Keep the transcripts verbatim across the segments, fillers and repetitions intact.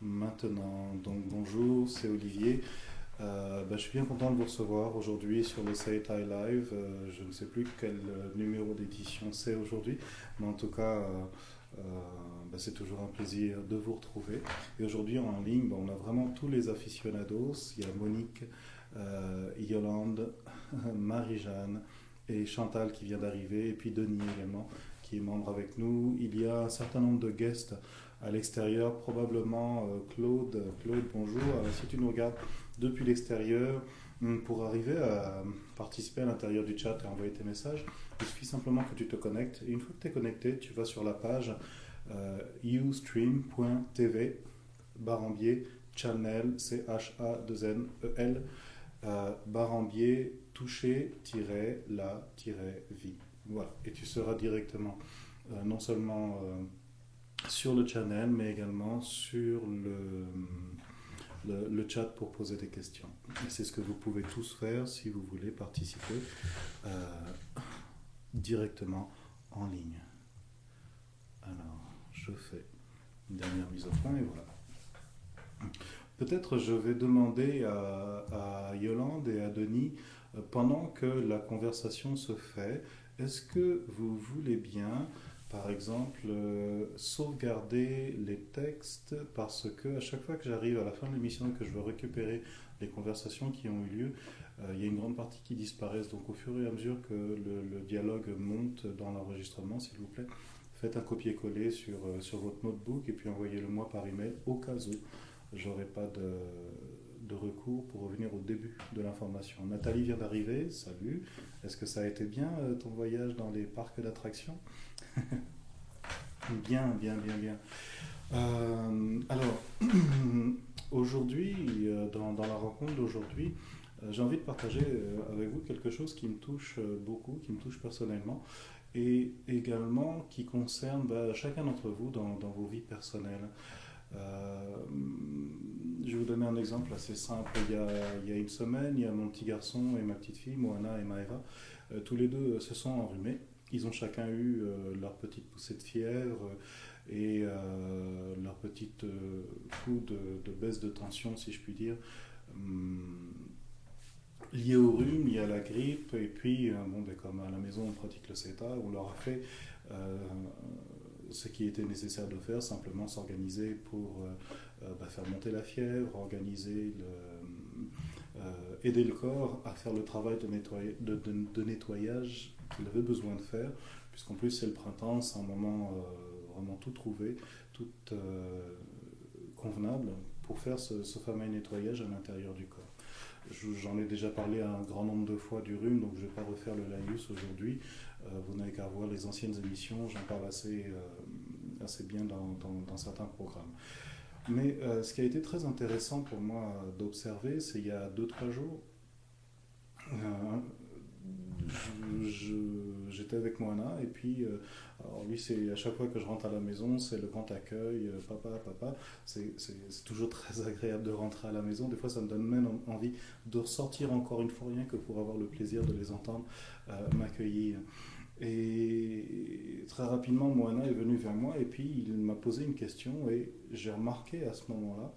Maintenant, donc bonjour, c'est Olivier. Euh, bah, je suis bien content de vous recevoir aujourd'hui sur le Séti Live. Euh, je ne sais plus quel numéro d'édition c'est aujourd'hui, mais en tout cas, euh, euh, bah, c'est toujours un plaisir de vous retrouver. Et aujourd'hui en ligne, bah, on a vraiment tous les aficionados. Il y a Monique, euh, Yolande, Marie-Jeanne et Chantal qui vient d'arriver, et puis Denis également qui est membre avec nous. Il y a un certain nombre de guests à l'extérieur, probablement euh, Claude. Claude, bonjour. Euh, si tu nous regardes depuis l'extérieur, pour arriver à participer à l'intérieur du chat et envoyer tes messages, il suffit simplement que tu te connectes. Et une fois que tu es connecté, tu vas sur la page euh, youstream point t v, barambier, channel, C H A deux N E L, euh, barambier, toucher-la-vie. Voilà. Et tu seras directement, euh, non seulement... Euh, sur le channel, mais également sur le, le, le chat pour poser des questions. C'est ce que vous pouvez tous faire si vous voulez participer euh, directement en ligne. Alors, je fais une dernière mise au point et voilà. Peut-être je vais demander à, à Yolande et à Denis, pendant que la conversation se fait, est-ce que vous voulez bien... Par exemple, euh, sauvegarder les textes, parce que à chaque fois que j'arrive à la fin de l'émission et que je veux récupérer les conversations qui ont eu lieu, euh, il y a une grande partie qui disparaissent. Donc au fur et à mesure que le, le dialogue monte dans l'enregistrement, s'il vous plaît, faites un copier-coller sur, euh, sur votre notebook et puis envoyez-le-moi par email au cas où j'aurai pas de, de recours pour revenir au début de l'information. Nathalie vient d'arriver, salut. Est-ce que ça a été bien euh, ton voyage dans les parcs d'attractions ? Bien, bien, bien, bien. Euh, alors, aujourd'hui, dans, dans la rencontre d'aujourd'hui, j'ai envie de partager avec vous quelque chose qui me touche beaucoup, qui me touche personnellement, et également qui concerne bah, chacun d'entre vous dans, dans vos vies personnelles. Euh, je vais vous donner un exemple assez simple. Il y a, il y a une semaine, il y a mon petit garçon et ma petite fille, Moana et Maeva, tous les deux se sont enrhumés. Ils ont chacun eu euh, leur petite poussée de fièvre et euh, leur petit euh, coup de, de baisse de tension, si je puis dire, hum, lié au rhume, lié à la grippe. Et puis, euh, bon, ben, comme à la maison, on pratique le CETA, on leur a fait euh, ce qui était nécessaire de faire, simplement s'organiser pour euh, bah, faire monter la fièvre, organiser le, euh, aider le corps à faire le travail de, nettoy- de, de, de nettoyage qu'il avait besoin de faire, puisqu'en plus c'est le printemps, c'est un moment euh, vraiment tout trouvé, tout euh, convenable pour faire ce, ce fameux nettoyage à l'intérieur du corps. J'en ai déjà parlé un grand nombre de fois du rhume, donc je ne vais pas refaire le laïus aujourd'hui. Euh, vous n'avez qu'à voir les anciennes émissions, j'en parle assez, euh, assez bien dans, dans, dans certains programmes. Mais euh, ce qui a été très intéressant pour moi d'observer, c'est il y a deux trois jours, euh, j'étais avec Moana et puis euh, alors lui c'est à chaque fois que je rentre à la maison c'est le grand accueil, euh, papa, papa, c'est toujours très agréable de rentrer à la maison, des fois ça me donne même envie de ressortir encore une fois rien que pour avoir le plaisir de les entendre euh, m'accueillir. Et très rapidement Moana est venue vers moi et puis il m'a posé une question et j'ai remarqué à ce moment-là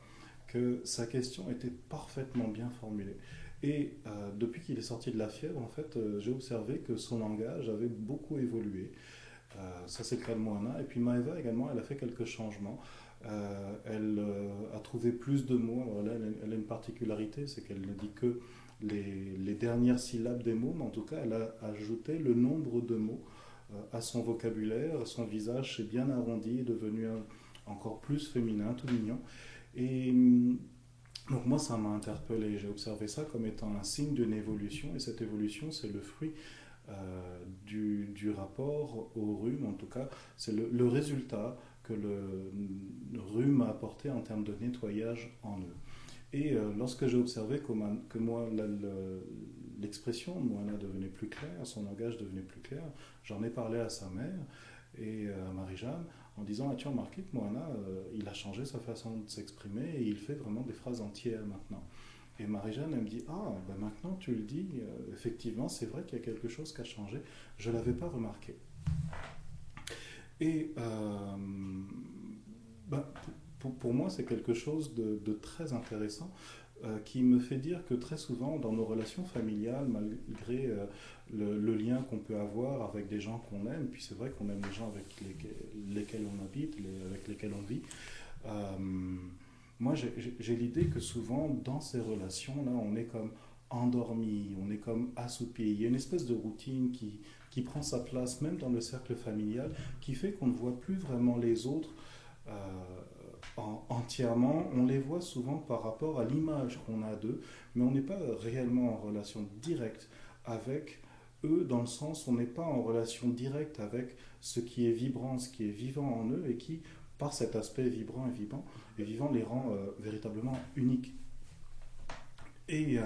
que sa question était parfaitement bien formulée. Et euh, depuis qu'il est sorti de la fièvre, en fait, euh, j'ai observé que son langage avait beaucoup évolué. Euh, ça, c'est le cas de Moana. Et puis Maeva également, elle a fait quelques changements. Euh, elle euh, a trouvé plus de mots. Alors là, elle, elle a une particularité, c'est qu'elle ne dit que les, les dernières syllabes des mots, mais en tout cas, elle a ajouté le nombre de mots euh, à son vocabulaire. Son visage s'est bien arrondi, est devenu un, encore plus féminin, tout mignon. Et... donc moi, ça m'a interpellé, j'ai observé ça comme étant un signe d'une évolution, et cette évolution, c'est le fruit euh, du, du rapport au rhume, en tout cas, c'est le, le résultat que le, le rhume a apporté en termes de nettoyage en eux. Et euh, lorsque j'ai observé que, que moi, l'expression de Moana devenait plus claire, son langage devenait plus clair, j'en ai parlé à sa mère et à Marie-Jeanne, en disant « As-tu remarqué que Moana, euh, il a changé sa façon de s'exprimer et il fait vraiment des phrases entières maintenant ?» Et Marie-Jeanne, elle me dit « Ah, ben maintenant tu le dis, euh, effectivement, c'est vrai qu'il y a quelque chose qui a changé, je ne l'avais pas remarqué. » Et euh, ben, pour, pour moi, c'est quelque chose de, de très intéressant euh, qui me fait dire que très souvent, dans nos relations familiales, malgré euh, le, le lien qu'on peut avoir avec des gens qu'on aime, puis c'est vrai qu'on aime les gens avec les, lesquels on habite, les, avec lesquels on vit, euh, moi, j'ai l'idée que souvent, dans ces relations-là, on est comme endormi, on est comme assoupi. Il y a une espèce de routine qui, qui prend sa place, même dans le cercle familial, qui fait qu'on ne voit plus vraiment les autres euh, en, entièrement. On les voit souvent par rapport à l'image qu'on a d'eux, mais on n'est pas réellement en relation directe avec eux, dans le sens où on n'est pas en relation directe avec ce qui est vibrant, ce qui est vivant en eux et qui, par cet aspect vibrant et vivant, et vivant les rend euh, véritablement uniques. Et euh,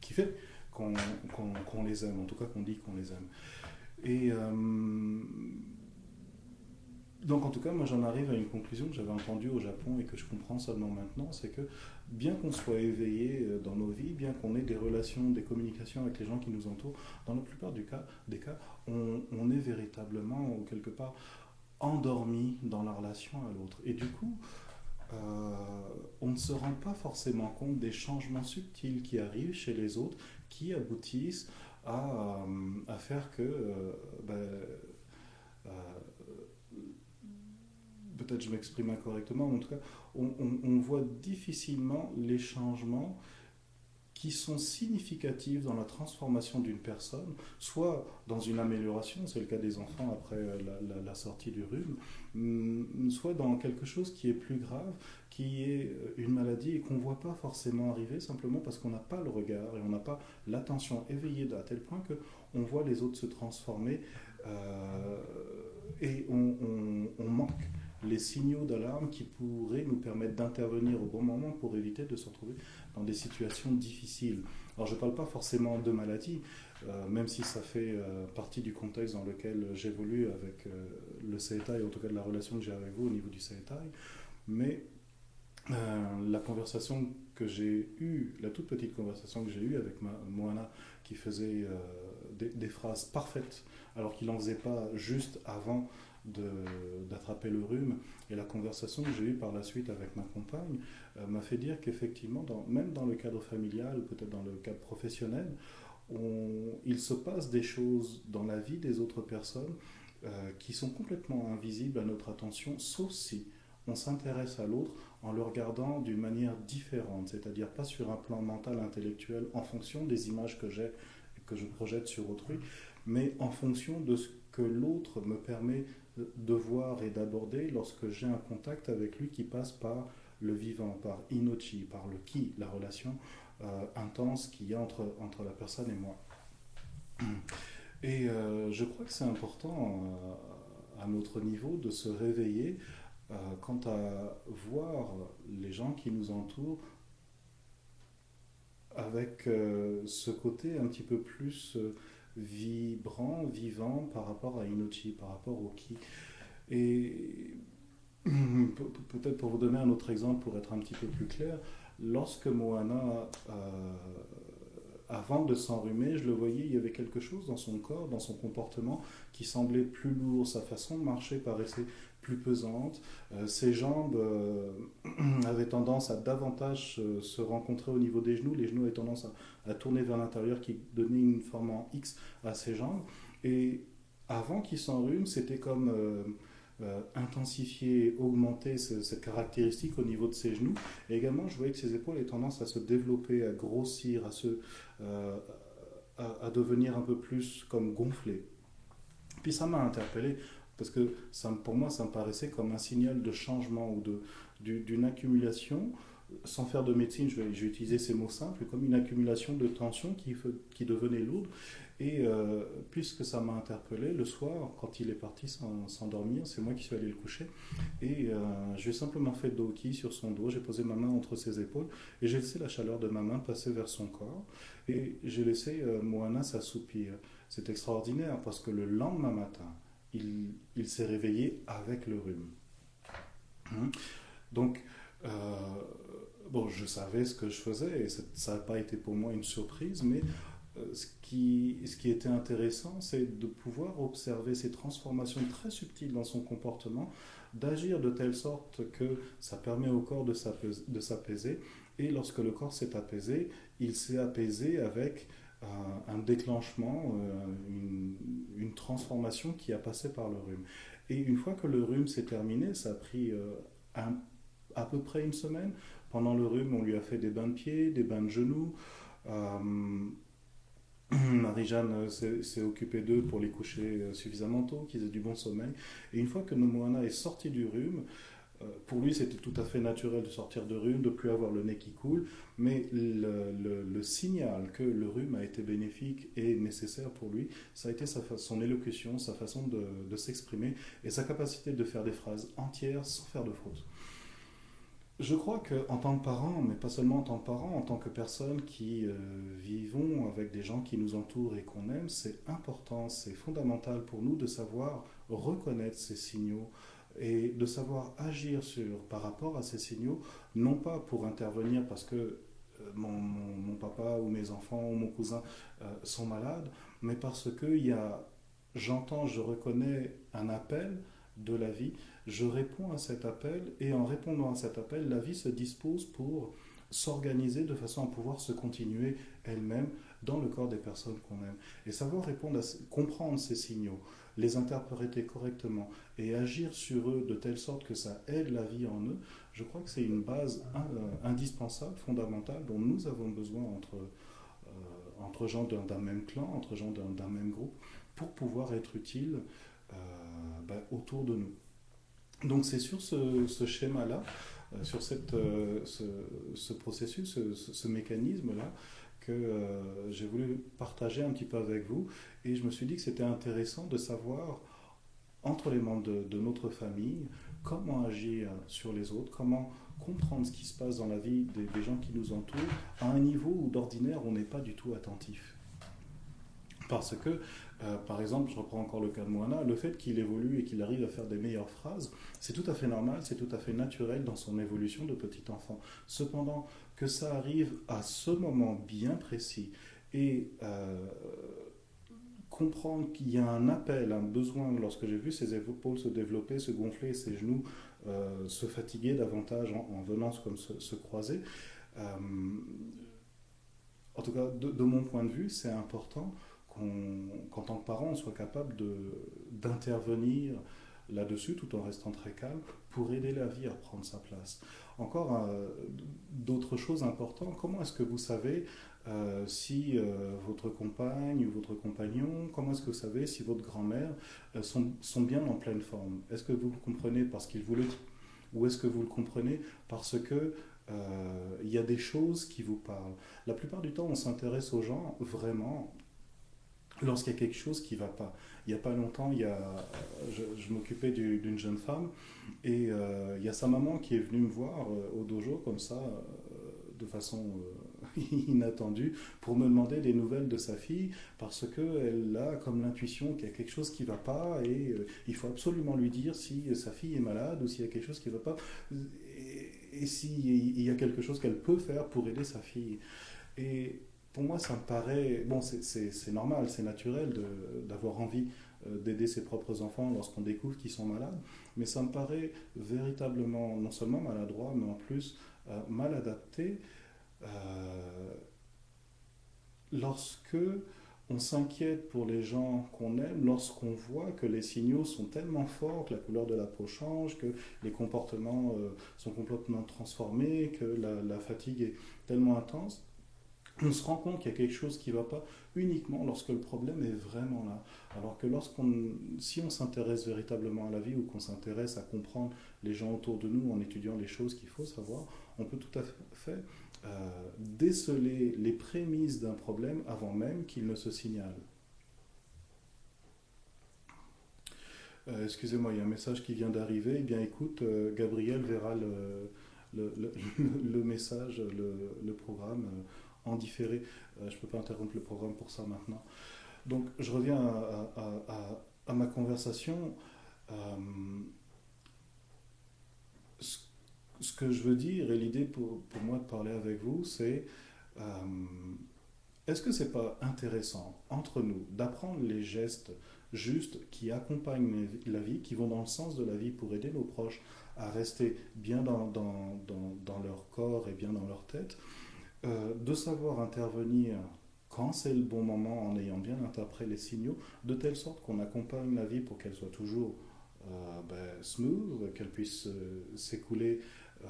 qui fait qu'on qu'on, qu'on les aime, en tout cas qu'on dit qu'on les aime. Et euh, donc en tout cas, moi j'en arrive à une conclusion que j'avais entendue au Japon et que je comprends seulement maintenant, c'est que bien qu'on soit éveillé dans nos vies, bien qu'on ait des relations, des communications avec les gens qui nous entourent, dans la plupart du cas, des cas, on, on est véritablement, ou quelque part, endormi dans la relation à l'autre. Et du coup, euh, on ne se rend pas forcément compte des changements subtils qui arrivent chez les autres, qui aboutissent à, euh, à faire que, euh, bah, euh, peut-être je m'exprime incorrectement, mais en tout cas, on, on, on voit difficilement les changements qui sont significatives dans la transformation d'une personne, soit dans une amélioration, c'est le cas des enfants après la, la, la sortie du rhume, soit dans quelque chose qui est plus grave, qui est une maladie et qu'on ne voit pas forcément arriver, simplement parce qu'on n'a pas le regard et on n'a pas l'attention éveillée à tel point qu'on voit les autres se transformer euh, et on, on, on manque les signaux d'alarme qui pourraient nous permettre d'intervenir au bon moment pour éviter de se retrouver dans des situations difficiles. Alors je ne parle pas forcément de maladie, euh, même si ça fait euh, partie du contexte dans lequel j'évolue avec euh, le Seitai, en tout cas de la relation que j'ai avec vous au niveau du Seitai, mais euh, la conversation que j'ai eue, la toute petite conversation que j'ai eue avec ma, Moana, qui faisait euh, des, des phrases parfaites, alors qu'il n'en faisait pas juste avant d'attraper le rhume, et la conversation que j'ai eue par la suite avec ma compagne euh, m'a fait dire qu'effectivement, même dans le cadre familial, ou peut-être dans le cadre professionnel, on, il se passe des choses dans la vie des autres personnes euh, qui sont complètement invisibles à notre attention, sauf si on s'intéresse à l'autre en le regardant d'une manière différente, c'est-à-dire pas sur un plan mental, intellectuel, en fonction des images que j'ai et que je projette sur autrui, mais en fonction de ce que l'autre me permet de voir et d'aborder lorsque j'ai un contact avec lui qui passe par le vivant, par Inochi, par le ki, la relation euh, intense qu'il y a entre, entre la personne et moi. Et euh, je crois que c'est important euh, à notre niveau de se réveiller euh, quant à voir les gens qui nous entourent avec euh, ce côté un petit peu plus euh, vibrant, vivant par rapport à Inochi, par rapport au ki. Et peut-être pour vous donner un autre exemple, pour être un petit peu plus clair, lorsque Moana, euh, avant de s'enrhumer, je le voyais, il y avait quelque chose dans son corps, dans son comportement, qui semblait plus lourd, sa façon de marcher paraissait plus pesante, euh, ses jambes euh, avaient tendance à davantage euh, se rencontrer au niveau des genoux, les genoux avaient tendance à, à tourner vers l'intérieur, qui donnait une forme en X à ses jambes, et avant qu'il s'enrhume, c'était comme euh, euh, intensifier, augmenter ce, cette caractéristique au niveau de ses genoux, et également je voyais que ses épaules avaient tendance à se développer, à grossir, à, se, euh, à, à devenir un peu plus comme gonflées. Puis ça m'a interpellé, parce que ça, pour moi, ça me paraissait comme un signal de changement ou d'une du, accumulation, sans faire de médecine, je vais, je vais utiliser ces mots simples, comme une accumulation de tension qui, qui devenait lourde. Et euh, puisque ça m'a interpellé, le soir, quand il est parti s'endormir, c'est moi qui suis allé le coucher, et euh, j'ai simplement fait le doki sur son dos, j'ai posé ma main entre ses épaules, et j'ai laissé la chaleur de ma main passer vers son corps, et j'ai laissé euh, Moana s'assoupir. C'est extraordinaire, parce que le lendemain matin, il, il s'est réveillé avec le rhume. Hein? Donc, euh, bon, je savais ce que je faisais, et ça n'a pas été pour moi une surprise, mais euh, ce, qui, ce qui était intéressant, c'est de pouvoir observer ces transformations très subtiles dans son comportement, d'agir de telle sorte que ça permet au corps de s'apaiser. Et lorsque le corps s'est apaisé, il s'est apaisé avec euh, un déclenchement, euh, une, une transformation qui a passé par le rhume. Et une fois que le rhume s'est terminé, ça a pris euh, un, à peu près une semaine. Pendant le rhume, on lui a fait des bains de pieds, des bains de genoux. Euh, Marie-Jeanne s'est occupée d'eux pour les coucher suffisamment tôt, qu'ils aient du bon sommeil. Et une fois que Moana est sorti du rhume, pour lui, c'était tout à fait naturel de sortir de rhume, de ne plus avoir le nez qui coule, mais le, le, le signal que le rhume a été bénéfique et nécessaire pour lui, ça a été sa, son élocution, sa façon de, de s'exprimer et sa capacité de faire des phrases entières sans faire de faute. Je crois qu'en tant que parents, mais pas seulement en tant que parents, en tant que personnes qui euh, vivons avec des gens qui nous entourent et qu'on aime, c'est important, c'est fondamental pour nous de savoir reconnaître ces signaux, et de savoir agir sur, par rapport à ces signaux, non pas pour intervenir parce que euh, mon, mon, mon papa ou mes enfants ou mon cousin euh, sont malades, mais parce que il y a, j'entends, je reconnais un appel de la vie, je réponds à cet appel, et en répondant à cet appel, la vie se dispose pour s'organiser de façon à pouvoir se continuer elle-même dans le corps des personnes qu'on aime. Et savoir répondre à, comprendre ces signaux, les interpréter correctement et agir sur eux de telle sorte que ça aide la vie en eux, je crois que c'est une base in, indispensable, fondamentale, dont nous avons besoin entre, euh, entre gens d'un même clan, entre gens d'un même groupe, pour pouvoir être utiles euh, ben, autour de nous. Donc c'est sur ce, ce schéma-là, euh, sur cette, euh, ce, ce processus, ce, ce, ce mécanisme-là, que euh, j'ai voulu partager un petit peu avec vous, et je me suis dit que c'était intéressant de savoir entre les membres de, de notre famille comment agir sur les autres, comment comprendre ce qui se passe dans la vie des, des gens qui nous entourent à un niveau où d'ordinaire on n'est pas du tout attentif. Parce que, euh, par exemple, je reprends encore le cas de Moana, le fait qu'il évolue et qu'il arrive à faire des meilleures phrases, c'est tout à fait normal, c'est tout à fait naturel dans son évolution de petit enfant. Cependant, que ça arrive à ce moment bien précis et euh, comprendre qu'il y a un appel, un besoin, lorsque j'ai vu ses épaules se développer, se gonfler, ses genoux euh, se fatiguer davantage en, en venant comme se, se croiser, euh, en tout cas de, de mon point de vue, c'est important qu'en tant que parent, on soit capable d'intervenir là-dessus tout en restant très calme pour aider la vie à prendre sa place. Encore euh, d'autres choses importantes, comment est-ce que vous savez euh, si euh, votre compagne ou votre compagnon, comment est-ce que vous savez si votre grand-mère euh, sont, sont bien en pleine forme? Est-ce que vous le comprenez parce qu'il vous le dit? Ou est-ce que vous le comprenez parce que euh, y a des choses qui vous parlent? La plupart du temps, on s'intéresse aux gens vraiment lorsqu'il y a quelque chose qui ne va pas. Il n'y a pas longtemps, il y a, je, je m'occupais d'une jeune femme et euh, il y a sa maman qui est venue me voir euh, au dojo comme ça, euh, de façon euh, inattendue, pour me demander des nouvelles de sa fille parce qu'elle a comme l'intuition qu'il y a quelque chose qui ne va pas et euh, il faut absolument lui dire si sa fille est malade ou s'il y a quelque chose qui ne va pas et, et s'il y a quelque chose qu'elle peut faire pour aider sa fille. Et pour moi, ça me paraît... Bon, c'est normal, c'est naturel d'avoir envie d'aider ses propres enfants lorsqu'on découvre qu'ils sont malades, mais ça me paraît véritablement, non seulement maladroit, mais en plus euh, mal adapté euh, lorsque on s'inquiète pour les gens qu'on aime, lorsqu'on voit que les signaux sont tellement forts, que la couleur de la peau change, que les comportements euh, sont complètement transformés, que la, la fatigue est tellement intense. On se rend compte qu'il y a quelque chose qui ne va pas uniquement lorsque le problème est vraiment là. Alors que lorsqu'on, si on s'intéresse véritablement à la vie ou qu'on s'intéresse à comprendre les gens autour de nous en étudiant les choses qu'il faut savoir, on peut tout à fait euh, déceler les prémices d'un problème avant même qu'il ne se signale. Euh, excusez-moi, il y a un message qui vient d'arriver. Eh bien écoute, euh, Gabriel verra le, le, le, le message, le, le programme... Euh, en différé, euh, je ne peux pas interrompre le programme pour ça maintenant. Donc je reviens à, à, à, à ma conversation. Euh, ce, ce que je veux dire, et l'idée pour, pour moi de parler avec vous, c'est euh, est-ce que c'est pas intéressant, entre nous, d'apprendre les gestes justes, qui accompagnent la vie, qui vont dans le sens de la vie pour aider nos proches à rester bien dans, dans, dans, dans leur corps et bien dans leur tête, euh, de savoir intervenir quand c'est le bon moment en ayant bien interprété les signaux, de telle sorte qu'on accompagne la vie pour qu'elle soit toujours euh, ben, smooth, qu'elle puisse euh, s'écouler euh,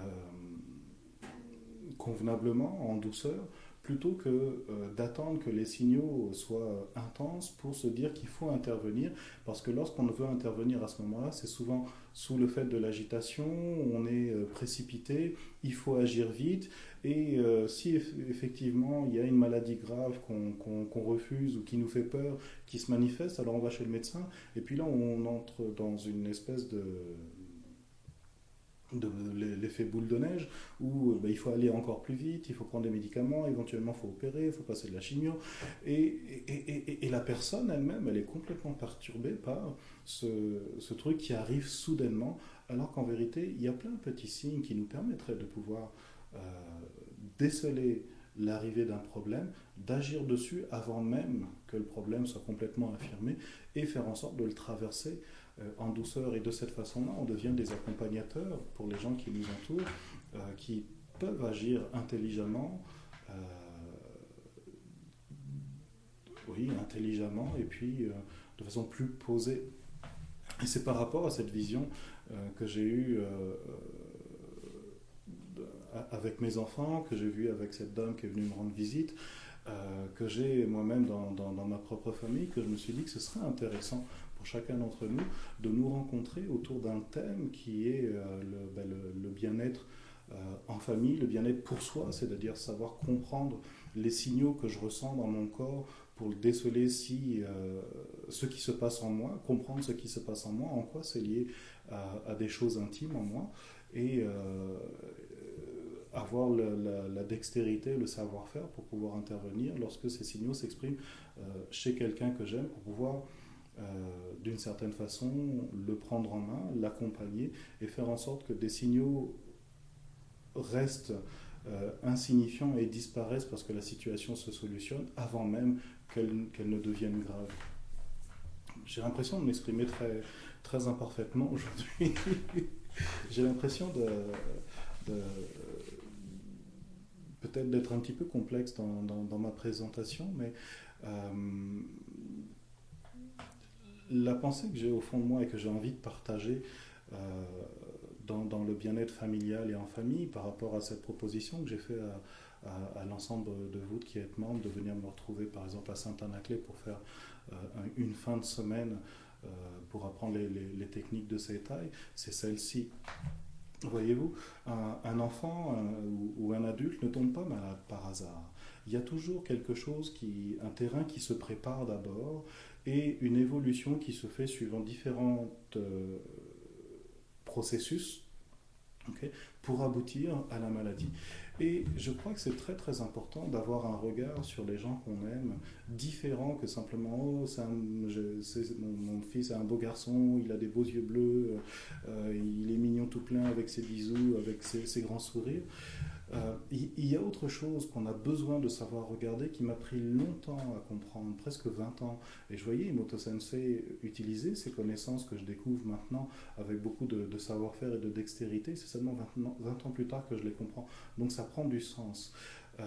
convenablement, en douceur, plutôt que euh, d'attendre que les signaux soient intenses pour se dire qu'il faut intervenir, parce que lorsqu'on veut intervenir à ce moment-là, c'est souvent sous le fait de l'agitation, on est euh, précipité, il faut agir vite, et euh, si eff effectivement il y a une maladie grave qu'on qu'on, qu'on refuse ou qui nous fait peur, qui se manifeste, alors on va chez le médecin, et puis là on entre dans une espèce de... de l'effet boule de neige, où ben, il faut aller encore plus vite, il faut prendre des médicaments, éventuellement il faut opérer, il faut passer de la chimio, et, et, et, et, et la personne elle-même, elle est complètement perturbée par ce, ce truc qui arrive soudainement, alors qu'en vérité, il y a plein de petits signes qui nous permettraient de pouvoir euh, déceler l'arrivée d'un problème, d'agir dessus avant même que le problème soit complètement affirmé, et faire en sorte de le traverser en douceur. Et de cette façon-là, on devient des accompagnateurs pour les gens qui nous entourent, euh, qui peuvent agir intelligemment, euh, oui, intelligemment, et puis euh, de façon plus posée. Et c'est par rapport à cette vision euh, que j'ai eue euh, avec mes enfants, que j'ai vue avec cette dame qui est venue me rendre visite, euh, que j'ai moi-même dans, dans, dans ma propre famille, que je me suis dit que ce serait intéressant pour chacun d'entre nous, de nous rencontrer autour d'un thème qui est euh, le, ben, le, le bien-être euh, en famille, le bien-être pour soi, c'est-à-dire savoir comprendre les signaux que je ressens dans mon corps pour déceler si, euh, ce qui se passe en moi, comprendre ce qui se passe en moi, en quoi c'est lié à, à des choses intimes en moi, et euh, avoir la, la, la dextérité, le savoir-faire pour pouvoir intervenir lorsque ces signaux s'expriment euh, chez quelqu'un que j'aime, pour pouvoir Euh, d'une certaine façon le prendre en main, l'accompagner et faire en sorte que des signaux restent euh, insignifiants et disparaissent parce que la situation se solutionne avant même qu'elle qu'elle ne devienne grave. J'ai l'impression de m'exprimer très, très imparfaitement aujourd'hui. J'ai l'impression de, de peut-être d'être un petit peu complexe dans, dans, dans ma présentation, mais euh, la pensée que j'ai au fond de moi et que j'ai envie de partager euh, dans, dans le bien-être familial et en famille par rapport à cette proposition que j'ai faite à, à, à l'ensemble de vous qui êtes membres de venir me retrouver par exemple à Sainte-Anne-Clé pour faire euh, une fin de semaine euh, pour apprendre les, les, les techniques de Seitai, c'est celle-ci. Voyez-vous, un, un enfant un, ou, ou un adulte ne tombe pas malade par hasard. Il y a toujours quelque chose, qui, un terrain qui se prépare d'abord, et une évolution qui se fait suivant différents euh, processus, okay, pour aboutir à la maladie. Et je crois que c'est très très important d'avoir un regard sur les gens qu'on aime, différent que simplement « oh, c'est un, je, c'est, mon, mon fils est un beau garçon, il a des beaux yeux bleus, euh, il est mignon tout plein avec ses bisous, avec ses, ses grands sourires ». Euh, il, il y a autre chose qu'on a besoin de savoir regarder qui m'a pris longtemps à comprendre, presque vingt ans. Et je voyais Imoto-sensei utiliser ces connaissances que je découvre maintenant avec beaucoup de, de savoir-faire et de dextérité. C'est seulement vingt ans plus tard que je les comprends. Donc ça prend du sens euh,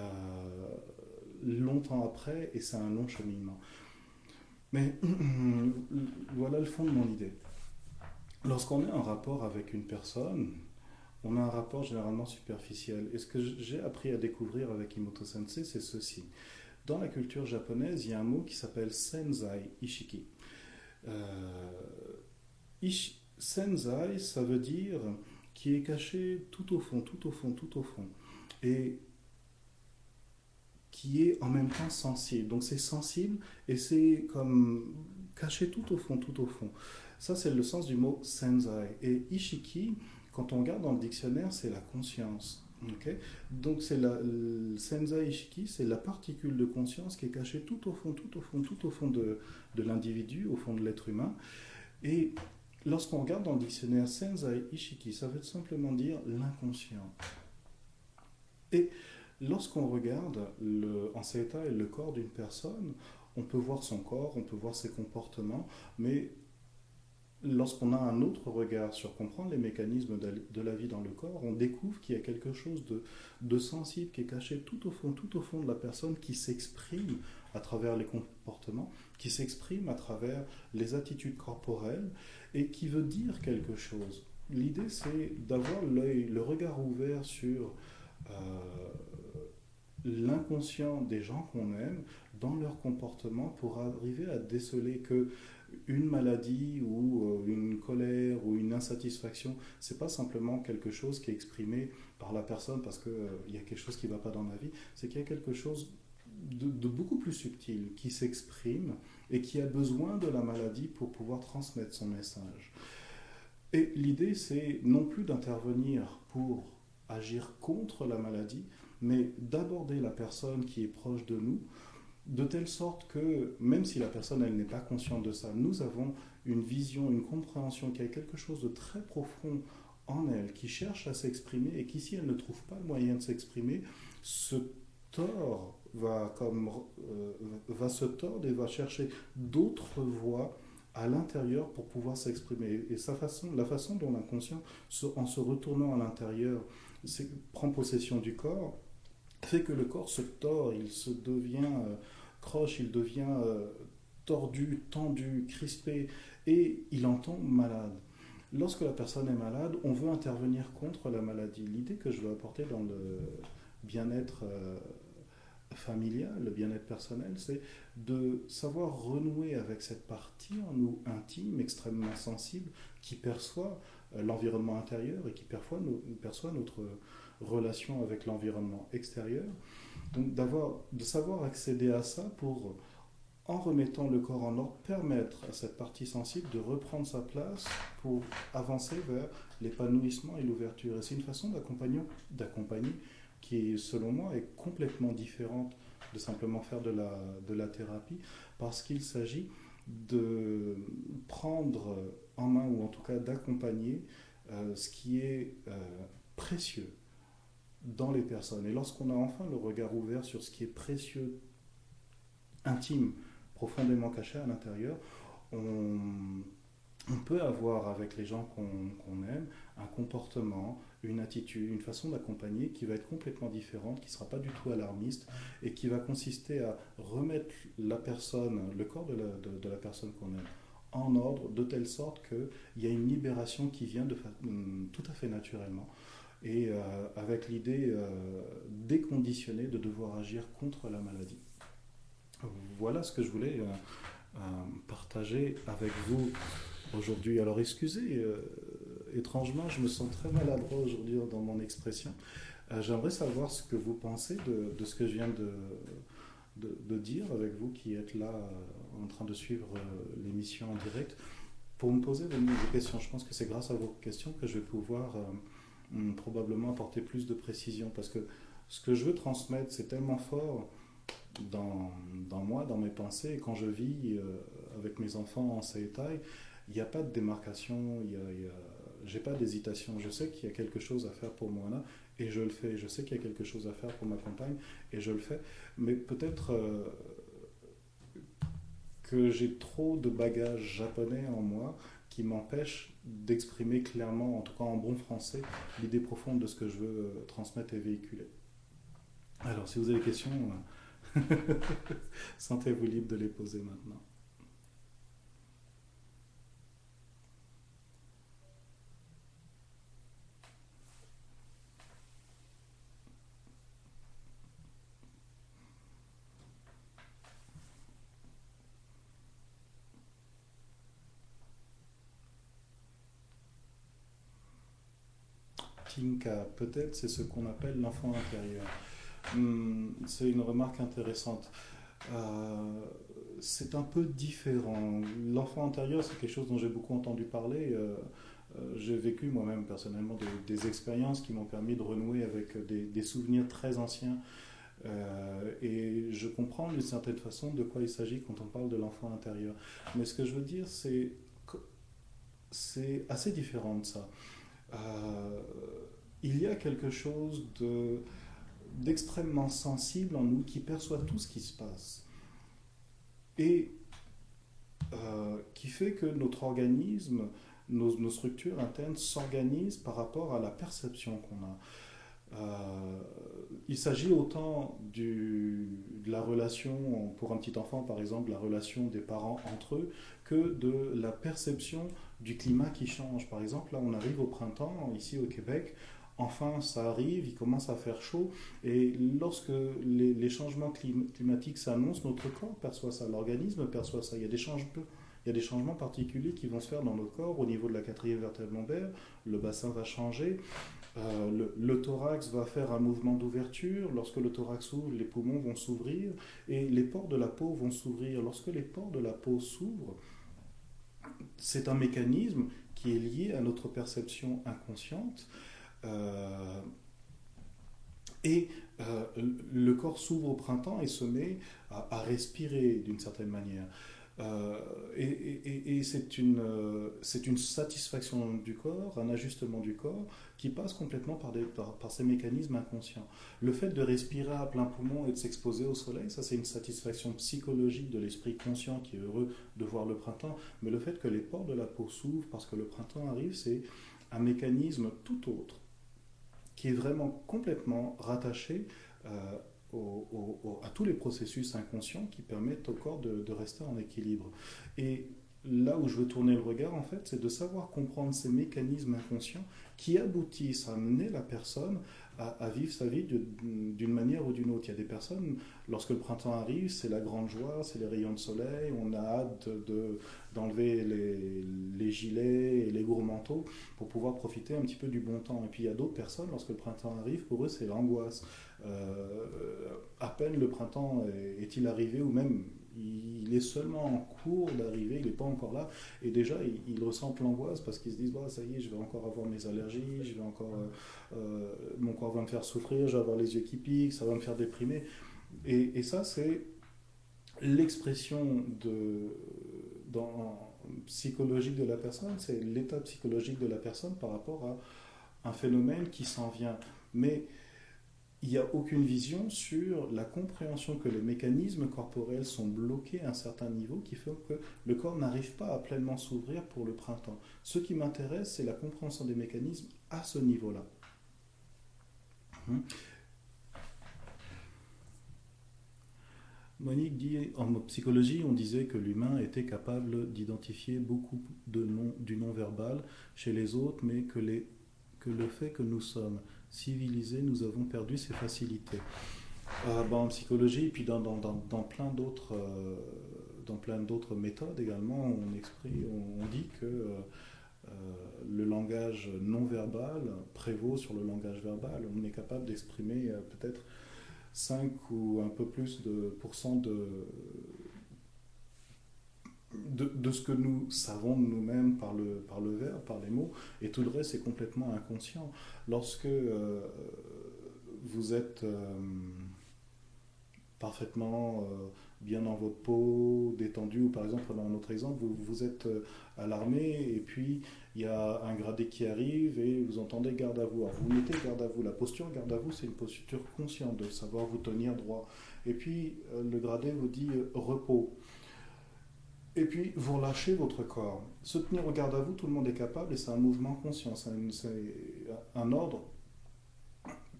longtemps après, et c'est un long cheminement. Mais voilà le fond de mon idée. Lorsqu'on est en rapport avec une personne, on a un rapport généralement superficiel. Et ce que j'ai appris à découvrir avec Imoto-sensei, c'est ceci. Dans la culture japonaise, il y a un mot qui s'appelle Senzai Ishiki. Euh, ish, senzai, ça veut dire qui est caché tout au fond, tout au fond, tout au fond. Et qui est en même temps sensible. Donc c'est sensible et c'est comme caché tout au fond, tout au fond. Ça, c'est le sens du mot Senzai. Et Ishiki, quand on regarde dans le dictionnaire, c'est la conscience. Okay, donc c'est la le Senzai Ishiki, c'est la particule de conscience qui est cachée tout au fond, tout au fond, tout au fond de, de l'individu, au fond de l'être humain. Et lorsqu'on regarde dans le dictionnaire Senzai Ishiki, ça veut simplement dire l'inconscient. Et lorsqu'on regarde le, en Seitai le corps d'une personne, on peut voir son corps, on peut voir ses comportements, mais lorsqu'on a un autre regard sur comprendre les mécanismes de la vie dans le corps, on découvre qu'il y a quelque chose de, de sensible qui est caché tout au fond, tout au fond de la personne, qui s'exprime à travers les comportements, qui s'exprime à travers les attitudes corporelles et qui veut dire quelque chose. L'idée, c'est d'avoir l'œil, le regard ouvert sur euh, l'inconscient des gens qu'on aime dans leur comportement pour arriver à déceler que une maladie ou une colère ou une insatisfaction, c'est pas simplement quelque chose qui est exprimé par la personne parce qu'il euh, y a quelque chose qui ne va pas dans ma vie, c'est qu'il y a quelque chose de, de beaucoup plus subtil qui s'exprime et qui a besoin de la maladie pour pouvoir transmettre son message. Et l'idée, c'est non plus d'intervenir pour agir contre la maladie, mais d'aborder la personne qui est proche de nous, de telle sorte que, même si la personne elle n'est pas consciente de ça, nous avons une vision, une compréhension qu'il y a quelque chose de très profond en elle, qui cherche à s'exprimer et qui, si elle ne trouve pas le moyen de s'exprimer, se tord, va, comme, euh, va se tordre et va chercher d'autres voies à l'intérieur pour pouvoir s'exprimer. Et sa façon, la façon dont l'inconscient, en se retournant à l'intérieur, prend possession du corps, fait que le corps se tord, il se devient euh, croche, il devient euh, tordu, tendu, crispé, et il en tombe malade. Lorsque la personne est malade, on veut intervenir contre la maladie. L'idée que je veux apporter dans le bien-être euh, familial, le bien-être personnel, c'est de savoir renouer avec cette partie en nous intime, extrêmement sensible, qui perçoit euh, l'environnement intérieur et qui perçoit, nos, perçoit notre relation avec l'environnement extérieur. Donc d'avoir, de savoir accéder à ça pour, en remettant le corps en ordre, permettre à cette partie sensible de reprendre sa place pour avancer vers l'épanouissement et l'ouverture. Et c'est une façon d'accompagner, d'accompagner qui, selon moi, est complètement différente de simplement faire de la, de la thérapie, parce qu'il s'agit de prendre en main, ou en tout cas d'accompagner, euh, ce qui est euh, précieux dans les personnes. Et lorsqu'on a enfin le regard ouvert sur ce qui est précieux, intime, profondément caché à l'intérieur, on, on peut avoir avec les gens qu'on qu'on aime un comportement, une attitude, une façon d'accompagner qui va être complètement différente, qui ne sera pas du tout alarmiste et qui va consister à remettre la personne, le corps de la, de, de la personne qu'on aime en ordre, de telle sorte qu'il y a une libération qui vient de fa- tout à fait naturellement. Et euh, avec l'idée euh, déconditionnée de devoir agir contre la maladie. Voilà ce que je voulais euh, euh, partager avec vous aujourd'hui. Alors excusez, euh, étrangement, je me sens très maladroit aujourd'hui dans mon expression. Euh, j'aimerais savoir ce que vous pensez de, de ce que je viens de, de, de dire avec vous qui êtes là euh, en train de suivre euh, l'émission en direct, pour me poser vos questions. Je pense que c'est grâce à vos questions que je vais pouvoir... Euh, probablement apporter plus de précision, parce que ce que je veux transmettre, c'est tellement fort dans, dans moi, dans mes pensées, et quand je vis euh, avec mes enfants en Seitai, il n'y a pas de démarcation, il y a, il y a, j'ai pas d'hésitation, je sais qu'il y a quelque chose à faire pour Moana, et je le fais, je sais qu'il y a quelque chose à faire pour ma compagne, et je le fais, mais peut-être euh, que j'ai trop de bagages japonais en moi, qui m'empêche d'exprimer clairement, en tout cas en bon français, l'idée profonde de ce que je veux transmettre et véhiculer. Alors, si vous avez des questions, sentez-vous libre de les poser maintenant. Peut-être c'est ce qu'on appelle l'enfant intérieur. Hum, c'est une remarque intéressante. Euh, c'est un peu différent. L'enfant intérieur, c'est quelque chose dont j'ai beaucoup entendu parler. Euh, euh, j'ai vécu moi-même personnellement des, des expériences qui m'ont permis de renouer avec des, des souvenirs très anciens. Euh, et je comprends d'une certaine façon de quoi il s'agit quand on parle de l'enfant intérieur. Mais ce que je veux dire, c'est que c'est assez différent de ça. Euh, il y a quelque chose de, d'extrêmement sensible en nous qui perçoit tout ce qui se passe. et euh, qui fait que notre organisme, nos, nos structures internes s'organisent par rapport à la perception qu'on a. Euh, il s'agit autant du, de la relation, pour un petit enfant par exemple, la relation des parents entre eux, que de la perception du climat qui change. Par exemple, là on arrive au printemps, ici au Québec, enfin ça arrive, il commence à faire chaud, et lorsque les, les changements clim, climatiques s'annoncent, notre corps perçoit ça, l'organisme perçoit ça, il y a des changements. Il y a des changements particuliers qui vont se faire dans nos corps, au niveau de la quatrième vertèbre lombaire, le bassin va changer, euh, le, le thorax va faire un mouvement d'ouverture, lorsque le thorax s'ouvre, les poumons vont s'ouvrir, et les pores de la peau vont s'ouvrir. Lorsque les pores de la peau s'ouvrent, c'est un mécanisme qui est lié à notre perception inconsciente, euh, et euh, le corps s'ouvre au printemps et se met à, à respirer d'une certaine manière. Euh, et et, et c'est une, euh, c'est une satisfaction du corps, un ajustement du corps qui passe complètement par, des, par, par ces mécanismes inconscients. Le fait de respirer à plein poumon et de s'exposer au soleil, ça c'est une satisfaction psychologique de l'esprit conscient qui est heureux de voir le printemps, mais le fait que les pores de la peau s'ouvrent parce que le printemps arrive, c'est un mécanisme tout autre qui est vraiment complètement rattaché euh, Au, au, à tous les processus inconscients qui permettent au corps de, de rester en équilibre. Et là où je veux tourner le regard, en fait, c'est de savoir comprendre ces mécanismes inconscients qui aboutissent à amener la personne à, à vivre sa vie d'une manière ou d'une autre. Il y a des personnes, lorsque le printemps arrive, c'est la grande joie, c'est les rayons de soleil, on a hâte de, d'enlever les, les gilets et les gros manteaux pour pouvoir profiter un petit peu du bon temps. Et puis il y a d'autres personnes, lorsque le printemps arrive, pour eux, c'est l'angoisse. Euh, à peine le printemps est-il arrivé, ou même il est seulement en cours d'arriver, il n'est pas encore là, et déjà ils, ils ressentent l'angoisse parce qu'ils se disent oh, ça y est, je vais encore avoir mes allergies, je vais encore, euh, mon corps va me faire souffrir, je vais avoir les yeux qui piquent, ça va me faire déprimer. Et, et ça c'est l'expression de, dans, psychologique de la personne, c'est l'état psychologique de la personne par rapport à un phénomène qui s'en vient. Mais il n'y a aucune vision sur la compréhension que les mécanismes corporels sont bloqués à un certain niveau qui fait que le corps n'arrive pas à pleinement s'ouvrir pour le printemps. Ce qui m'intéresse, c'est la compréhension des mécanismes à ce niveau-là. Hum. Monique dit, en psychologie, on disait que l'humain était capable d'identifier beaucoup de non, du non-verbal chez les autres, mais que, les, que le fait que nous sommes civilisés, nous avons perdu ces facilités. Euh, ben, en psychologie, et puis dans, dans, dans, dans plein d'autres euh, méthodes également, on, exprime, on, on dit que euh, le langage non-verbal prévaut sur le langage verbal. On est capable d'exprimer euh, peut-être cinq ou un peu plus de pourcent de, de, de ce que nous savons de nous-mêmes par le, par le verbe, par les mots, et tout le reste est complètement inconscient. Lorsque euh, vous êtes euh, parfaitement euh, bien dans votre peau, détendu, ou par exemple, dans notre exemple, vous, vous êtes à l'armée, et puis il y a un gradé qui arrive, et vous entendez garde à vous. Alors, vous mettez garde à vous. La posture garde à vous, c'est une posture consciente, de savoir vous tenir droit. Et puis, euh, le gradé vous dit euh, repos. Et puis, vous relâchez votre corps. Se tenir au garde à vous, tout le monde est capable, et c'est un mouvement conscient, c'est un, un ordre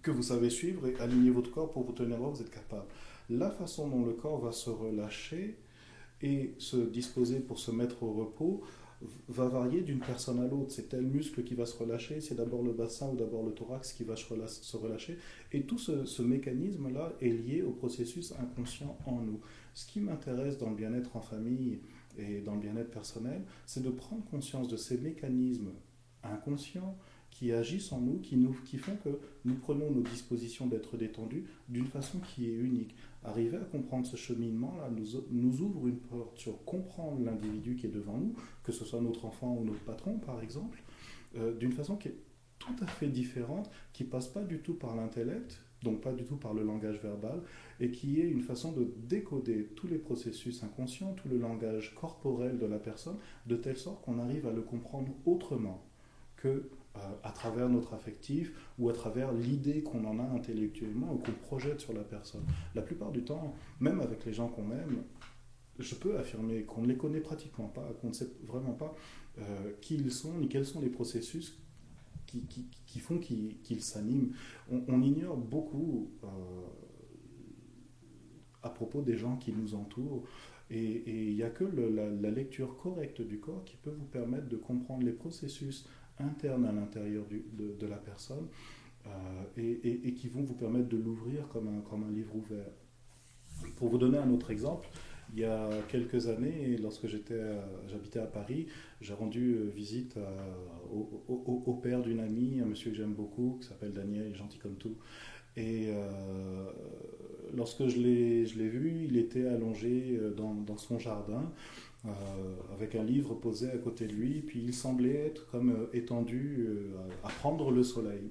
que vous savez suivre, et aligner votre corps pour vous tenir droit, vous êtes capable. La façon dont le corps va se relâcher et se disposer pour se mettre au repos va varier d'une personne à l'autre. C'est tel muscle qui va se relâcher, c'est d'abord le bassin ou d'abord le thorax qui va se relâcher. Et tout ce, ce mécanisme-là est lié au processus inconscient en nous. Ce qui m'intéresse dans le bien-être en famille et dans le bien-être personnel, c'est de prendre conscience de ces mécanismes inconscients qui agissent en nous, qui, nous, qui font que nous prenons nos dispositions d'être détendus d'une façon qui est unique. Arriver à comprendre ce cheminement-là nous, nous ouvre une porte sur comprendre l'individu qui est devant nous, que ce soit notre enfant ou notre patron par exemple, euh, d'une façon qui est tout à fait différente, qui ne passe pas du tout par l'intellect, donc pas du tout par le langage verbal, et qui est une façon de décoder tous les processus inconscients, tout le langage corporel de la personne, de telle sorte qu'on arrive à le comprendre autrement que Euh, à travers notre affectif ou à travers l'idée qu'on en a intellectuellement ou qu'on projette sur la personne. La plupart du temps, même avec les gens qu'on aime, je peux affirmer qu'on ne les connaît pratiquement pas, qu'on ne sait vraiment pas euh, qui ils sont, ni quels sont les processus qui, qui, qui font qu'ils qu'ils s'animent. On, on ignore beaucoup euh, à propos des gens qui nous entourent, et il n'y a que le, la, la lecture correcte du corps qui peut vous permettre de comprendre les processus internes à l'intérieur de, de la personne, euh, et, et, et qui vont vous permettre de l'ouvrir comme un, comme un livre ouvert. Pour vous donner un autre exemple, il y a quelques années, lorsque j'habitais à Paris, j'ai rendu visite à, au, au, au père d'une amie, un monsieur que j'aime beaucoup, qui s'appelle Daniel, il est gentil comme tout. Et euh, lorsque je l'ai vu, il était allongé dans, dans son jardin, euh, avec un livre posé à côté de lui, puis il semblait être comme euh, étendu euh, à prendre le soleil.